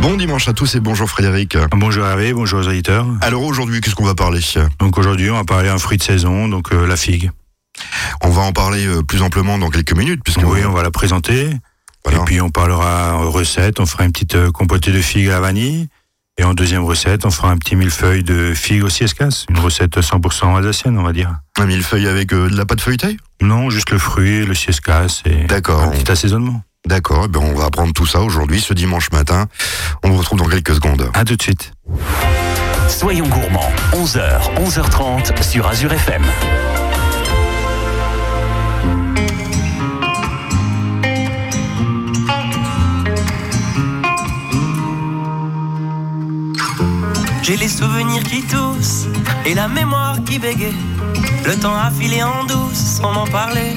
Bon dimanche à tous et bonjour Frédéric. Bonjour Harry, bonjour aux auditeurs. Alors aujourd'hui, qu'est-ce qu'on va parler ? Donc aujourd'hui, on va parler d'un fruit de saison, donc la figue. On va en parler plus amplement dans quelques minutes. Puisque oui, on va la présenter. Voilà. Et puis on parlera recette, on fera une petite compotée de figues à la vanille. Et en deuxième recette, on fera un petit millefeuille de figues au CISCAS. Une recette 100% alsacienne, on va dire. Un millefeuille avec de la pâte feuilletée ? Non, juste le fruit, le CISCAS et un petit assaisonnement. D'accord, ben on va apprendre tout ça aujourd'hui, ce dimanche matin. On vous retrouve dans quelques secondes. À tout de suite. Soyons gourmands, 11h, 11h30 sur Azure FM. J'ai les souvenirs qui toussent et la mémoire qui bégaye. Le temps a filé en douce sans m'en parler.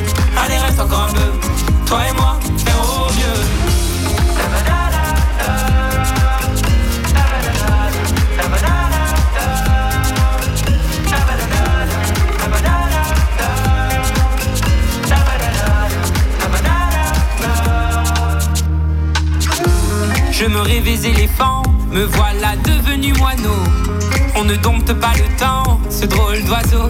reste encore un peu. Toi et moi, faire au mieux. Je me rêvais éléphant, me voilà devenu moineau. On ne dompte pas le temps, ce drôle d'oiseau.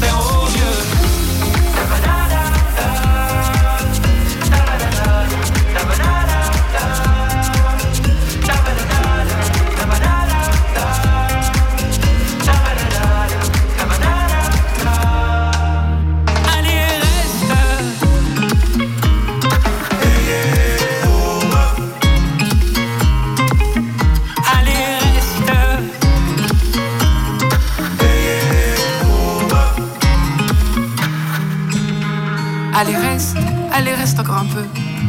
faire au mieux. Allez reste encore un peu.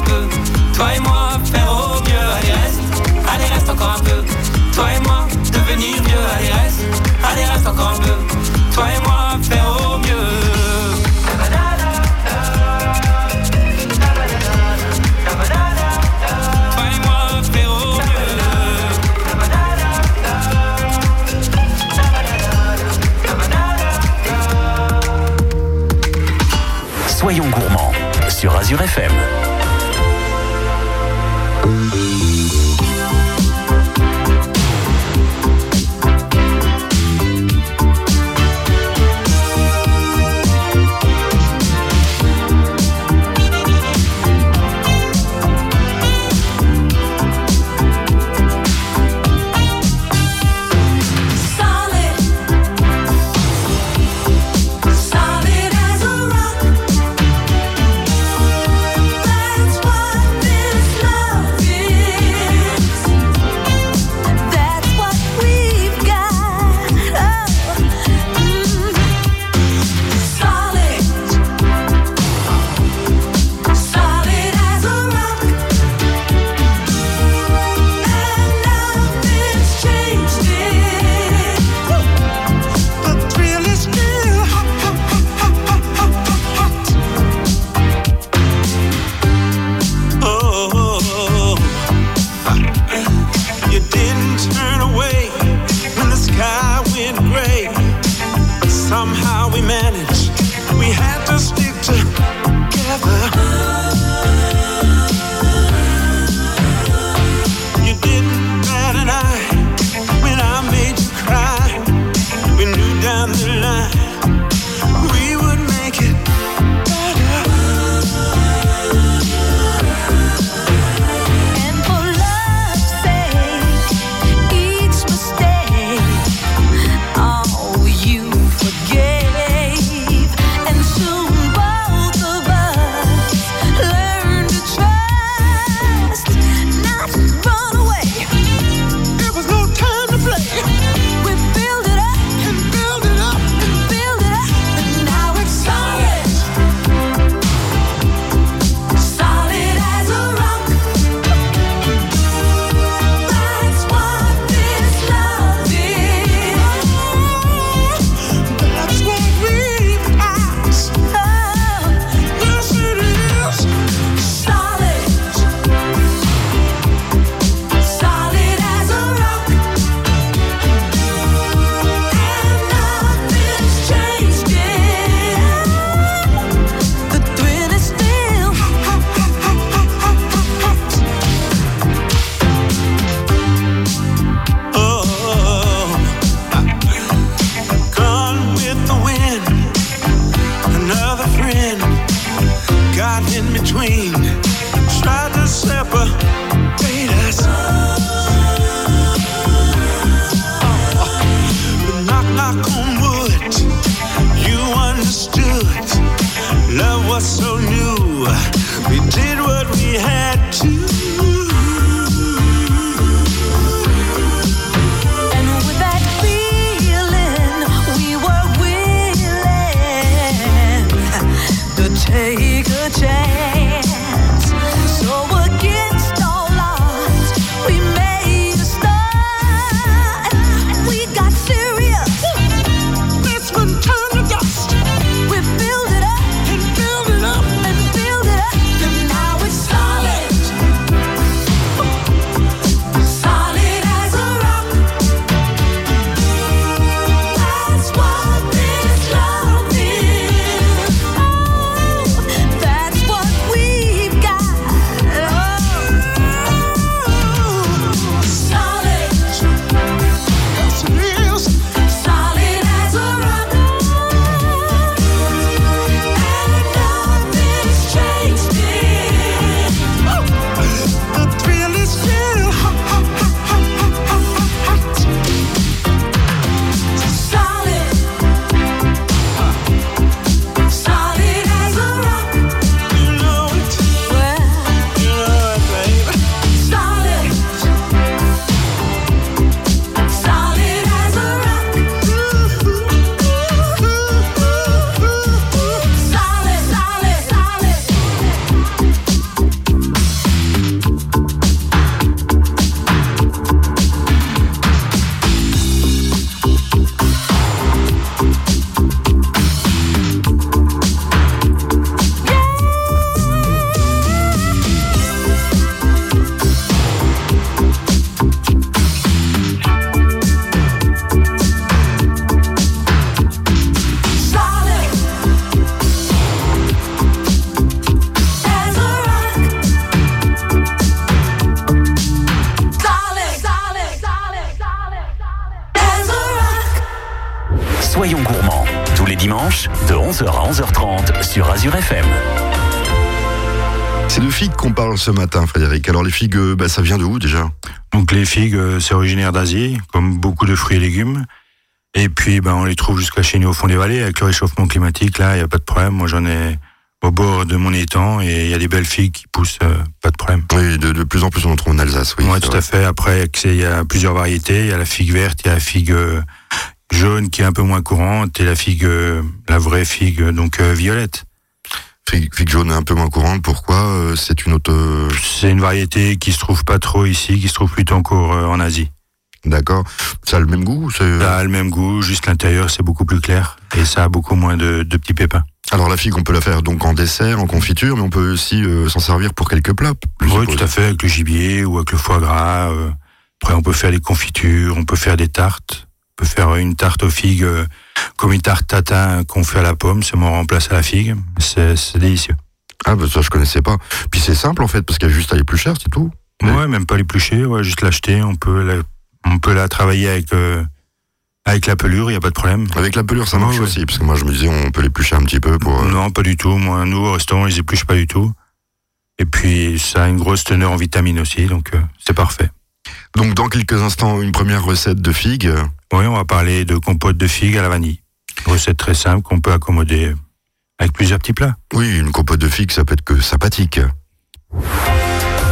peu. Toi et moi, faire au mieux. Allez reste encore un peu. Toi et moi, devenir vieux. Allez reste encore un peu. Toi et moi, faire au mieux. Toi et moi, faire au mieux. Soyons gourmands sur Azure FM. right in between. Try to separate us, but knock, knock on wood, you understood. Love was so new, we did what we had to. Take a chance. So against all odds, we made a start. We got serious. This one turned to dust. We build it up and build it up and build it up, and now it's solid, solid as a rock. That's what this love is. Ce matin, Frédéric. Alors les figues, ça vient de où déjà ? Donc les figues, c'est originaire d'Asie, comme beaucoup de fruits et légumes. Et puis on les trouve jusqu'à chez nous au fond des vallées. Avec le réchauffement climatique, là, il n'y a pas de problème. Moi, j'en ai au bord de mon étang et il y a des belles figues qui poussent, pas de problème. Oui, de plus en plus on en trouve en Alsace. Oui, ouais, tout à fait. Après, il y a plusieurs variétés. Il y a la figue verte, il y a la figue jaune qui est un peu moins courante et la figue, la vraie figue, donc violette. Figue jaune est un peu moins courante, pourquoi ? C'est une autre... C'est une variété qui se trouve pas trop ici, qui se trouve plutôt encore en Asie. D'accord. Ça a le même goût ? Ça a le même goût, juste l'intérieur c'est beaucoup plus clair et ça a beaucoup moins de petits pépins. Alors la figue, on peut la faire donc en dessert, en confiture, mais on peut aussi s'en servir pour quelques plats. Oui, tout à fait, avec le gibier ou avec le foie gras. Après on peut faire des confitures, on peut faire des tartes. On peut faire une tarte aux figues comme une tarte tatin qu'on fait à la pomme, c'est mon remplace à la figue. C'est délicieux. Ah ça je connaissais pas. Puis c'est simple en fait parce qu'il y a juste à l'éplucher, c'est tout. Mais... Ouais, même pas l'éplucher, ouais, juste l'acheter. On peut la travailler avec la pelure, il y a pas de problème. Avec la pelure ça marche aussi parce que moi je me disais on peut l'éplucher un petit peu pour. Non pas du tout. Moi nous au restaurant ils épluchent pas du tout. Et puis ça a une grosse teneur en vitamines aussi donc c'est parfait. Donc dans quelques instants, une première recette de figues. Oui, on va parler de compote de figues à la vanille. Recette très simple qu'on peut accommoder avec plusieurs petits plats. Oui, une compote de figues, ça peut être que sympathique.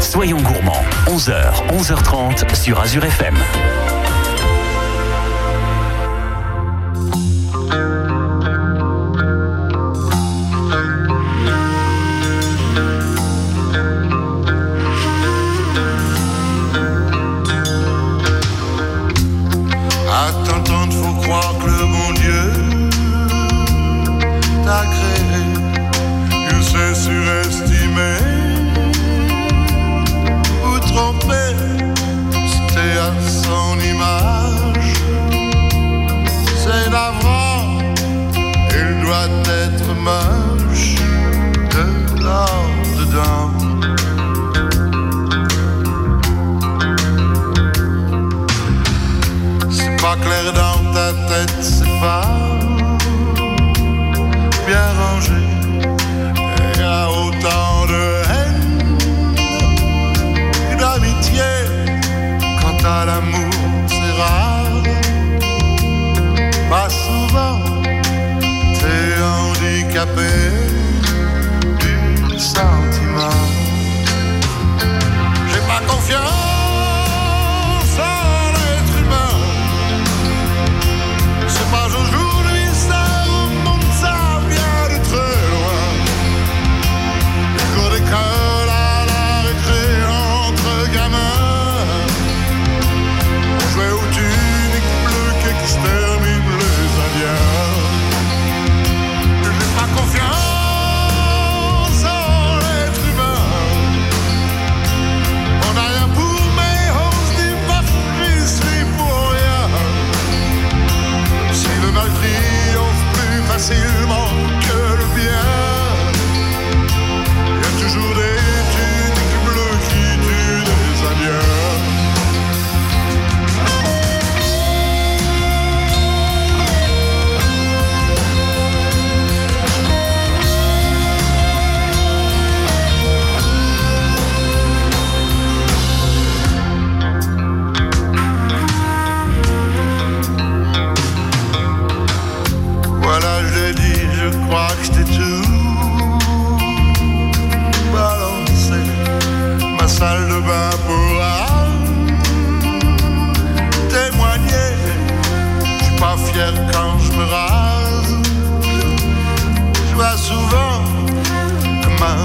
Soyons gourmands, 11h, 11h30 sur Azure FM. Surestimer ou tromper, c'était à son image.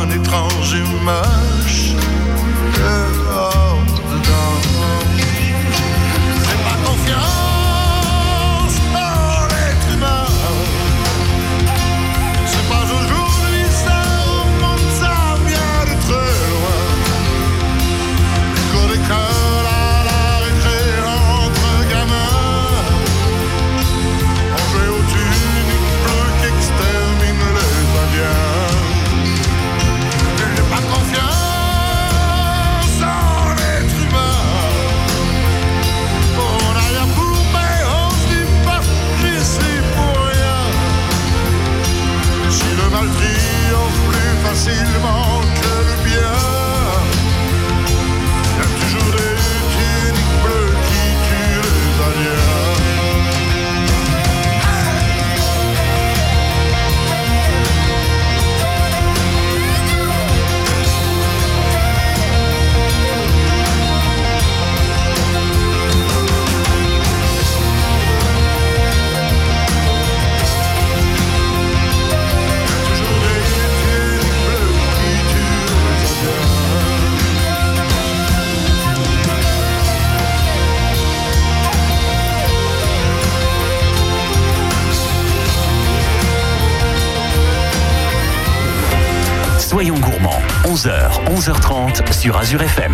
un étrange et moche dehors, dedans. Fais pas confiance en l'être humain. C'est pas aujourd'hui ça, au monde ça vient de très loin. Le cours d'école à la récré entre gamins. On jouait aux tuniques bleues qui exterminent les Indiens. Facilement que le bien. Il y a toujours des tuniques bleues qui tuent les Soyons gourmands, 11h, 11h30 sur Azure FM.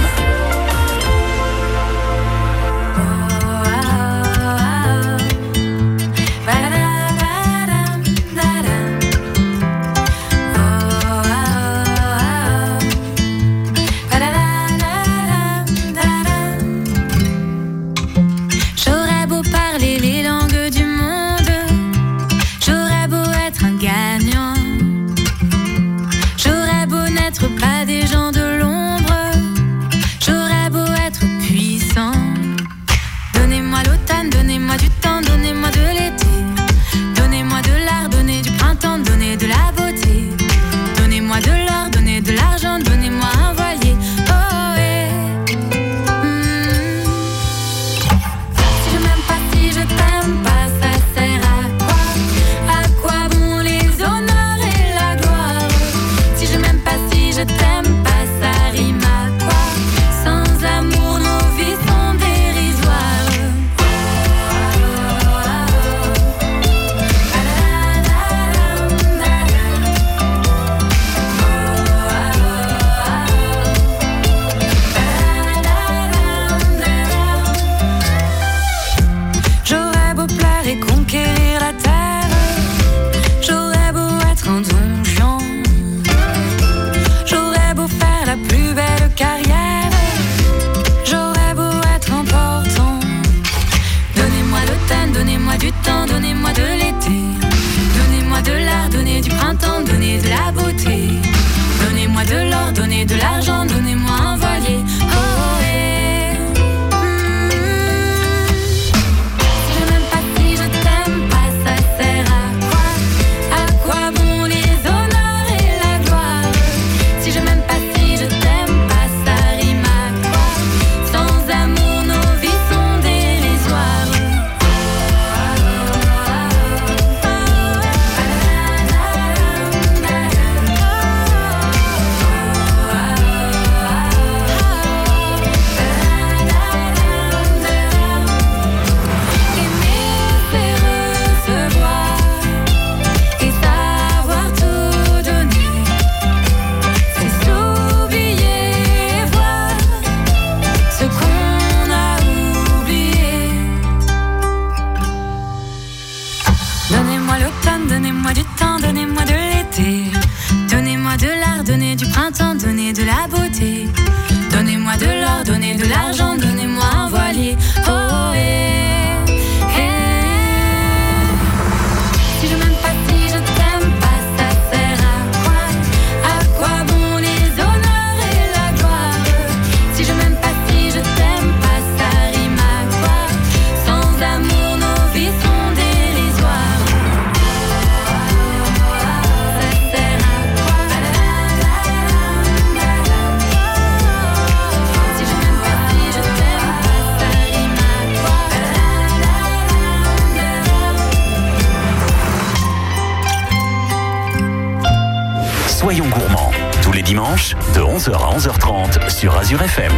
dimanche de 11h à 11h30 sur Azure FM.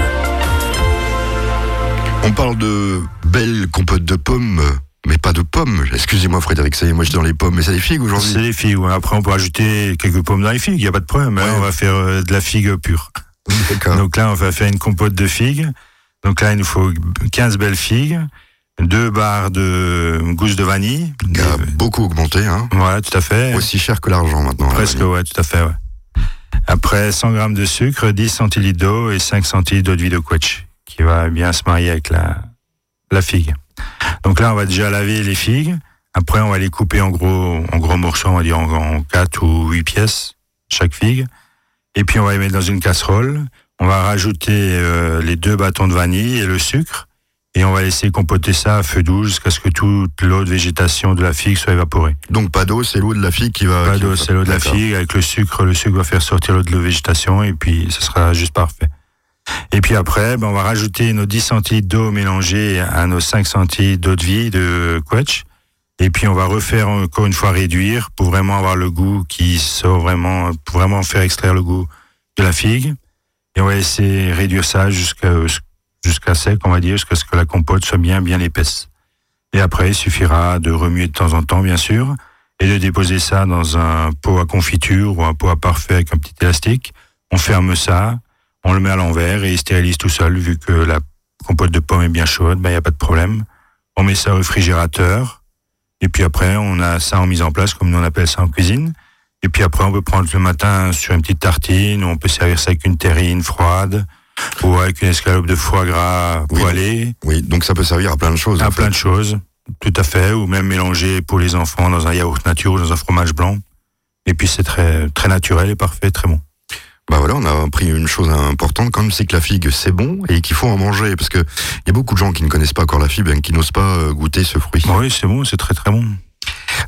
On parle de belles compotes de pommes, mais pas de pommes. Excusez-moi Frédéric, ça y est, moi je suis dans les pommes, mais c'est des figues aujourd'hui. C'est des figues, ouais. Après on peut ajouter quelques pommes dans les figues, il n'y a pas de problème. Ouais. Là, on va faire de la figue pure. D'accord. Donc là on va faire une compote de figues. Donc là il nous faut 15 belles figues, 2 barres de gousses de vanille. Qui a beaucoup augmenté, hein. Voilà, tout à fait. Aussi cher que l'argent maintenant. Presque, ouais, tout à fait, ouais. Après 100 g de sucre, 10 centilitres d'eau et 5 centilitres d'eau de vie de couetche, qui va bien se marier avec la figue. Donc là, on va déjà laver les figues. Après, on va les couper en gros morceaux, on va dire en 4 ou 8 pièces, chaque figue. Et puis, on va les mettre dans une casserole. On va rajouter les 2 bâtons de vanille et le sucre. Et on va laisser compoter ça à feu doux jusqu'à ce que toute l'eau de végétation de la figue soit évaporée. Donc pas d'eau, c'est l'eau de la figue qui va... Pas d'eau, c'est l'eau de la figue avec le sucre. Le sucre va faire sortir l'eau de la végétation et puis ce sera juste parfait. Et puis après, on va rajouter nos 10 centilitres d'eau mélangée à nos 5 centilitres d'eau de vie de couetche. Et puis on va refaire encore une fois réduire pour vraiment avoir le goût qui sort vraiment, pour vraiment faire extraire le goût de la figue. Et on va laisser réduire ça jusqu'à sec, on va dire, jusqu'à ce que la compote soit bien épaisse. Et après, il suffira de remuer de temps en temps, bien sûr, et de déposer ça dans un pot à confiture ou un pot à parfait avec un petit élastique. On ferme ça, on le met à l'envers et il stérilise tout seul. Vu que la compote de pomme est bien chaude, il n'y a pas de problème. On met ça au réfrigérateur et puis après, on a ça en mise en place, comme nous on appelle ça en cuisine. Et puis après, on peut prendre le matin sur une petite tartine ou on peut servir ça avec une terrine froide. Ou avec une escalope de foie gras poêlée. Oui, donc ça peut servir à plein de choses. À plein de choses, tout à fait. Ou même mélanger pour les enfants dans un yaourt nature ou dans un fromage blanc. Et puis c'est très, très naturel et parfait, très bon. Bah voilà, on a appris une chose importante quand même, c'est que la figue c'est bon et qu'il faut en manger. Parce qu'il y a beaucoup de gens qui ne connaissent pas encore la figue, qui n'osent pas goûter ce fruit. Bah oui, c'est bon, c'est très très bon.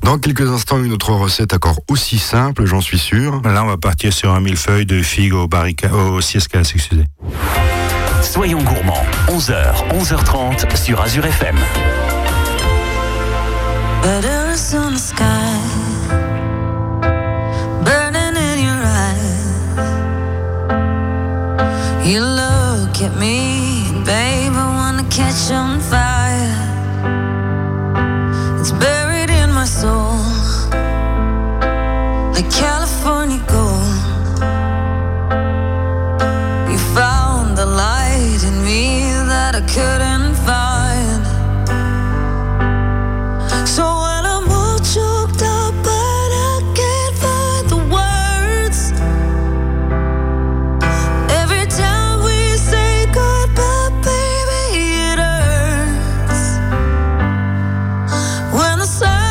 Dans quelques instants, une autre recette encore aussi simple, j'en suis sûr. Là, on va partir sur un millefeuille de figues au CISCAS, excusez. Soyons gourmands, 11h, 11h30 sur Azure FM. Butters on the sky, burning in your eyes. You look at me, babe, I wanna catch on fire. It's better. Soul, like California gold. You found the light in me that I couldn't find. So when I'm all choked up but I can't find the words, every time we say goodbye, baby, it hurts. When the sun say goodbye.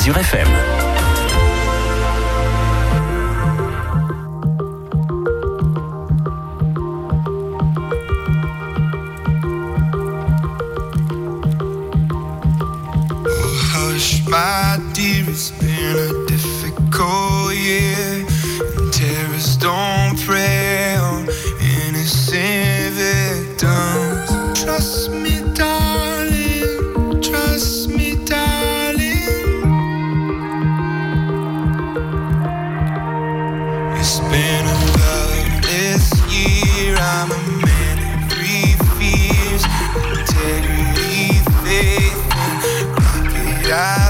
Azure FM. My dear, it's been a difficult year. Terrorists don't prey on innocent victims. Trust me, darling, trust me, darling. It's been a loveless year. I'm a man of three fears: integrity, faith, and crocodile.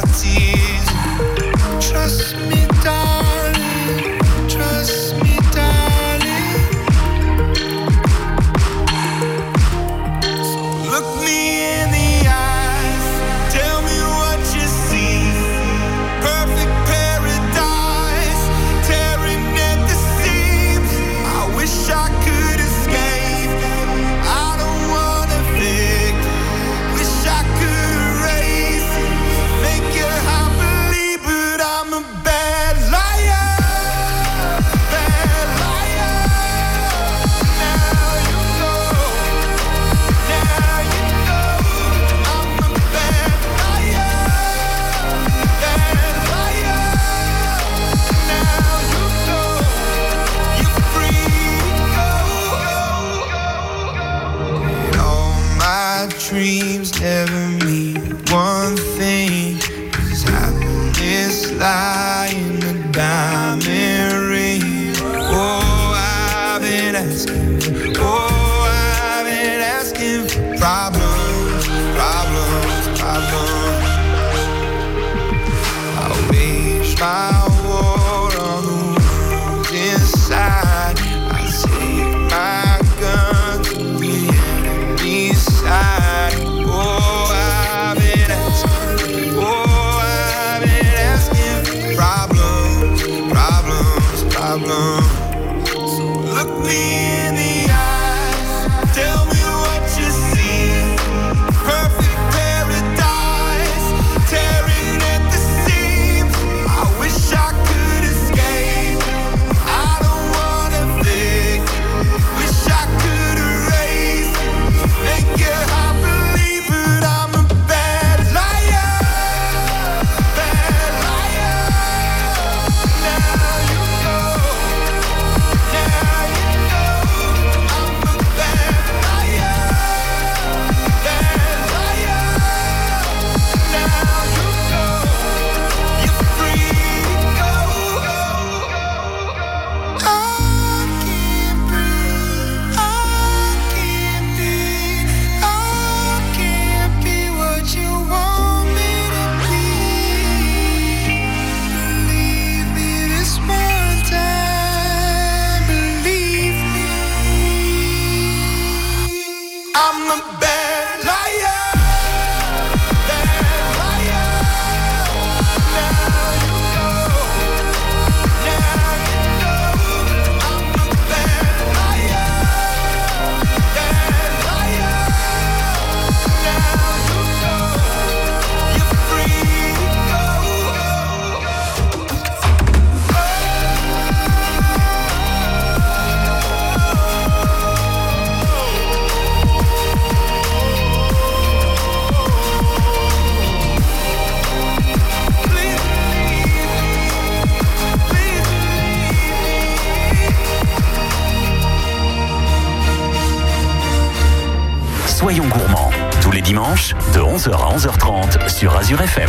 Soyons gourmands, tous les dimanches, de 11h à 11h30 sur Azure FM.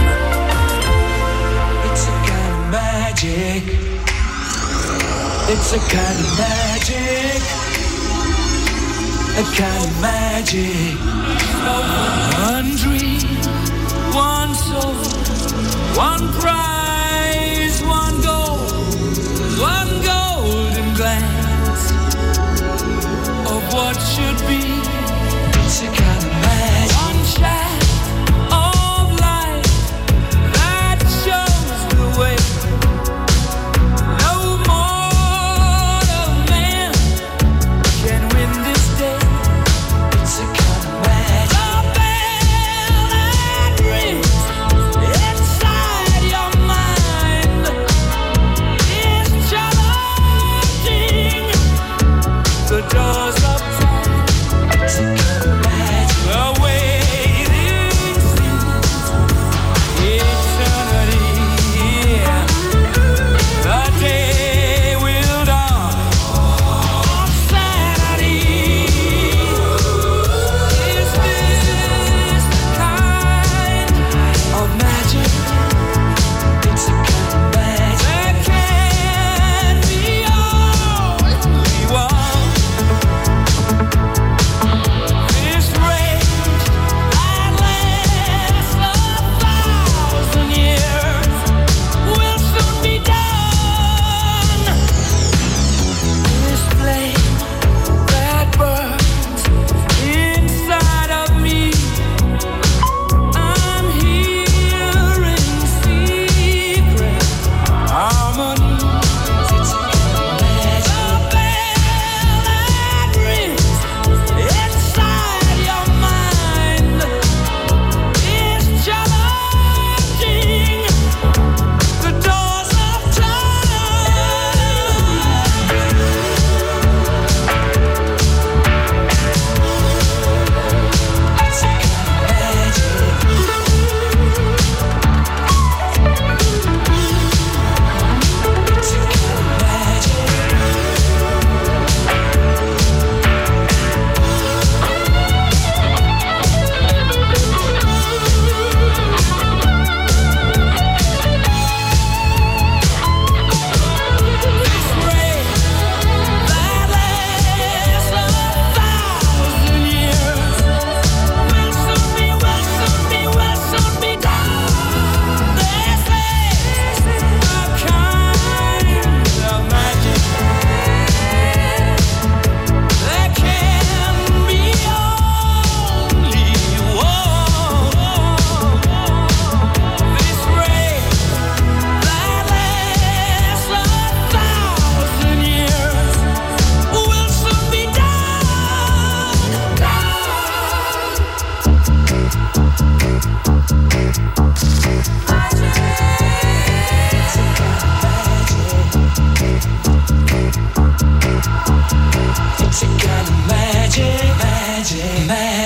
It's a kind of magic. It's a kind of magic. A kind of magic. One dream, one soul, one prize, one golden glance of what should be. It's a kind of magic. One shot of light that shows the way. No mortal man can win this day. It's a kind of magic. The bell that rings inside your mind.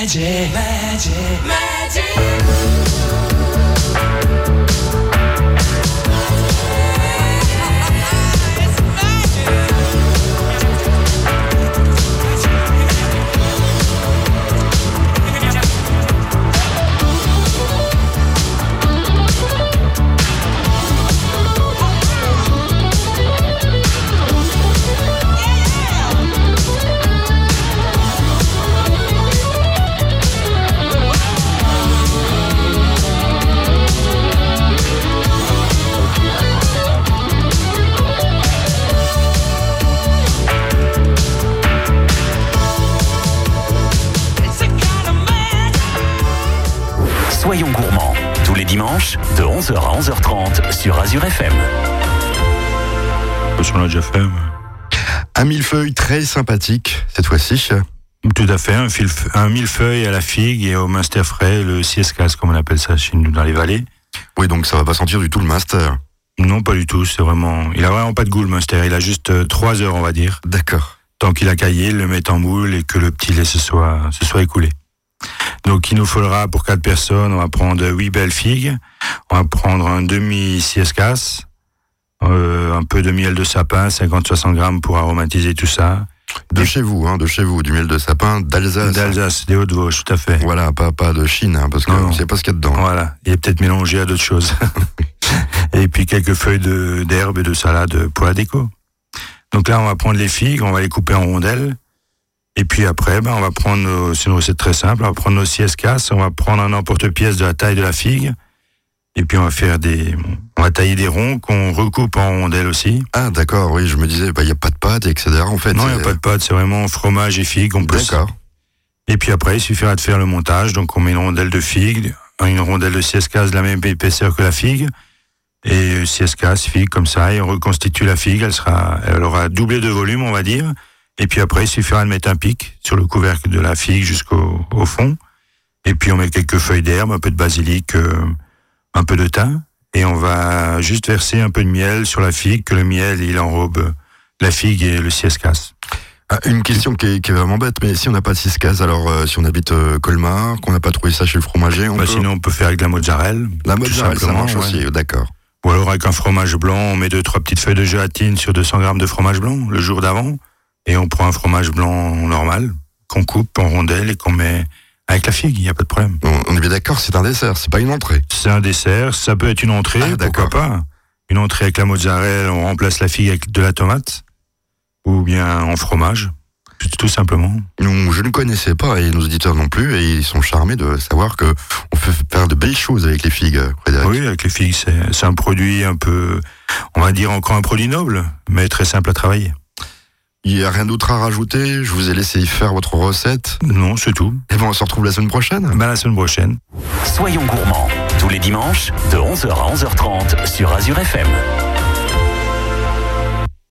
Magic, magic, magic. Soyons gourmands, tous les dimanches, de 11h à 11h30 sur Azure FM. Sur l'Azure FM. Un millefeuille très sympathique, cette fois-ci. Tout à fait, un millefeuille à la figue et au minster frais, le CISCAS, comme on appelle ça chez nous dans les vallées. Oui, donc ça va pas sentir du tout le minster. Non, pas du tout, c'est vraiment... Il a vraiment pas de goût, le minster, il a juste 3 heures, on va dire. D'accord. Tant qu'il a caillé, il le met en moule et que le petit lait se soit écoulé. Donc il nous faudra pour 4 personnes, on va prendre 8 belles figues, on va prendre un demi CISCAS, un peu de miel de sapin, 50-60 grammes pour aromatiser tout ça. De chez vous, du miel de sapin d'Alsace. D'Alsace, des Hautes-Vosges, tout à fait. Voilà, pas de Chine, hein, parce qu'on ne sait pas ce qu'il y a dedans. Voilà, il est peut-être mélangé à d'autres choses. Et puis quelques feuilles d'herbe et de salade pour la déco. Donc là, on va prendre les figues, on va les couper en rondelles. Et puis après, on va prendre, c'est une recette très simple, on va prendre nos CISCAS, on va prendre un emporte-pièce de la taille de la figue, et puis on va tailler des ronds qu'on recoupe en rondelles aussi. Ah d'accord, oui, je me disais, il n'y a pas de pâte, etc. En fait, non, il n'y a pas de pâte, c'est vraiment fromage et figue. D'accord. Et puis après, il suffira de faire le montage, donc on met une rondelle de figue, une rondelle de CISCAS de la même épaisseur que la figue, et CISCAS, figue, comme ça, et on reconstitue la figue, elle aura doublé de volume, on va dire. Et puis après, il suffira de mettre un pic sur le couvercle de la figue jusqu'au fond. Et puis on met quelques feuilles d'herbe, un peu de basilic, un peu de thym. Et on va juste verser un peu de miel sur la figue, que le miel, il enrobe la figue et le CISCAS. Ah, une question qui est vraiment bête, mais si on n'a pas de CISCAS, alors si on habite Colmar, qu'on n'a pas trouvé ça chez le fromager, sinon on peut faire avec de la mozzarella. La mozzarella, ça marche aussi, d'accord. Ou alors avec un fromage blanc, on met 2-3 petites feuilles de gélatine sur 200 grammes de fromage blanc le jour d'avant. Et on prend un fromage blanc normal, qu'on coupe en rondelles et qu'on met avec la figue, il n'y a pas de problème. On est bien d'accord, c'est un dessert, c'est pas une entrée. C'est un dessert, ça peut être une entrée, pourquoi pas. Une entrée avec la mozzarella, on remplace la figue avec de la tomate, ou bien en fromage, tout simplement. Je ne connaissais pas, et nos auditeurs non plus, et ils sont charmés de savoir qu'on peut faire de belles choses avec les figues, Frédéric. Oui, avec les figues, c'est un produit un peu, on va dire encore un produit noble, mais très simple à travailler. Il n'y a rien d'autre à rajouter? Je vous ai laissé y faire votre recette. Non, c'est tout. Et bien, on se retrouve la semaine prochaine. La semaine prochaine. Soyons gourmands, tous les dimanches, de 11h à 11h30 sur Azure FM.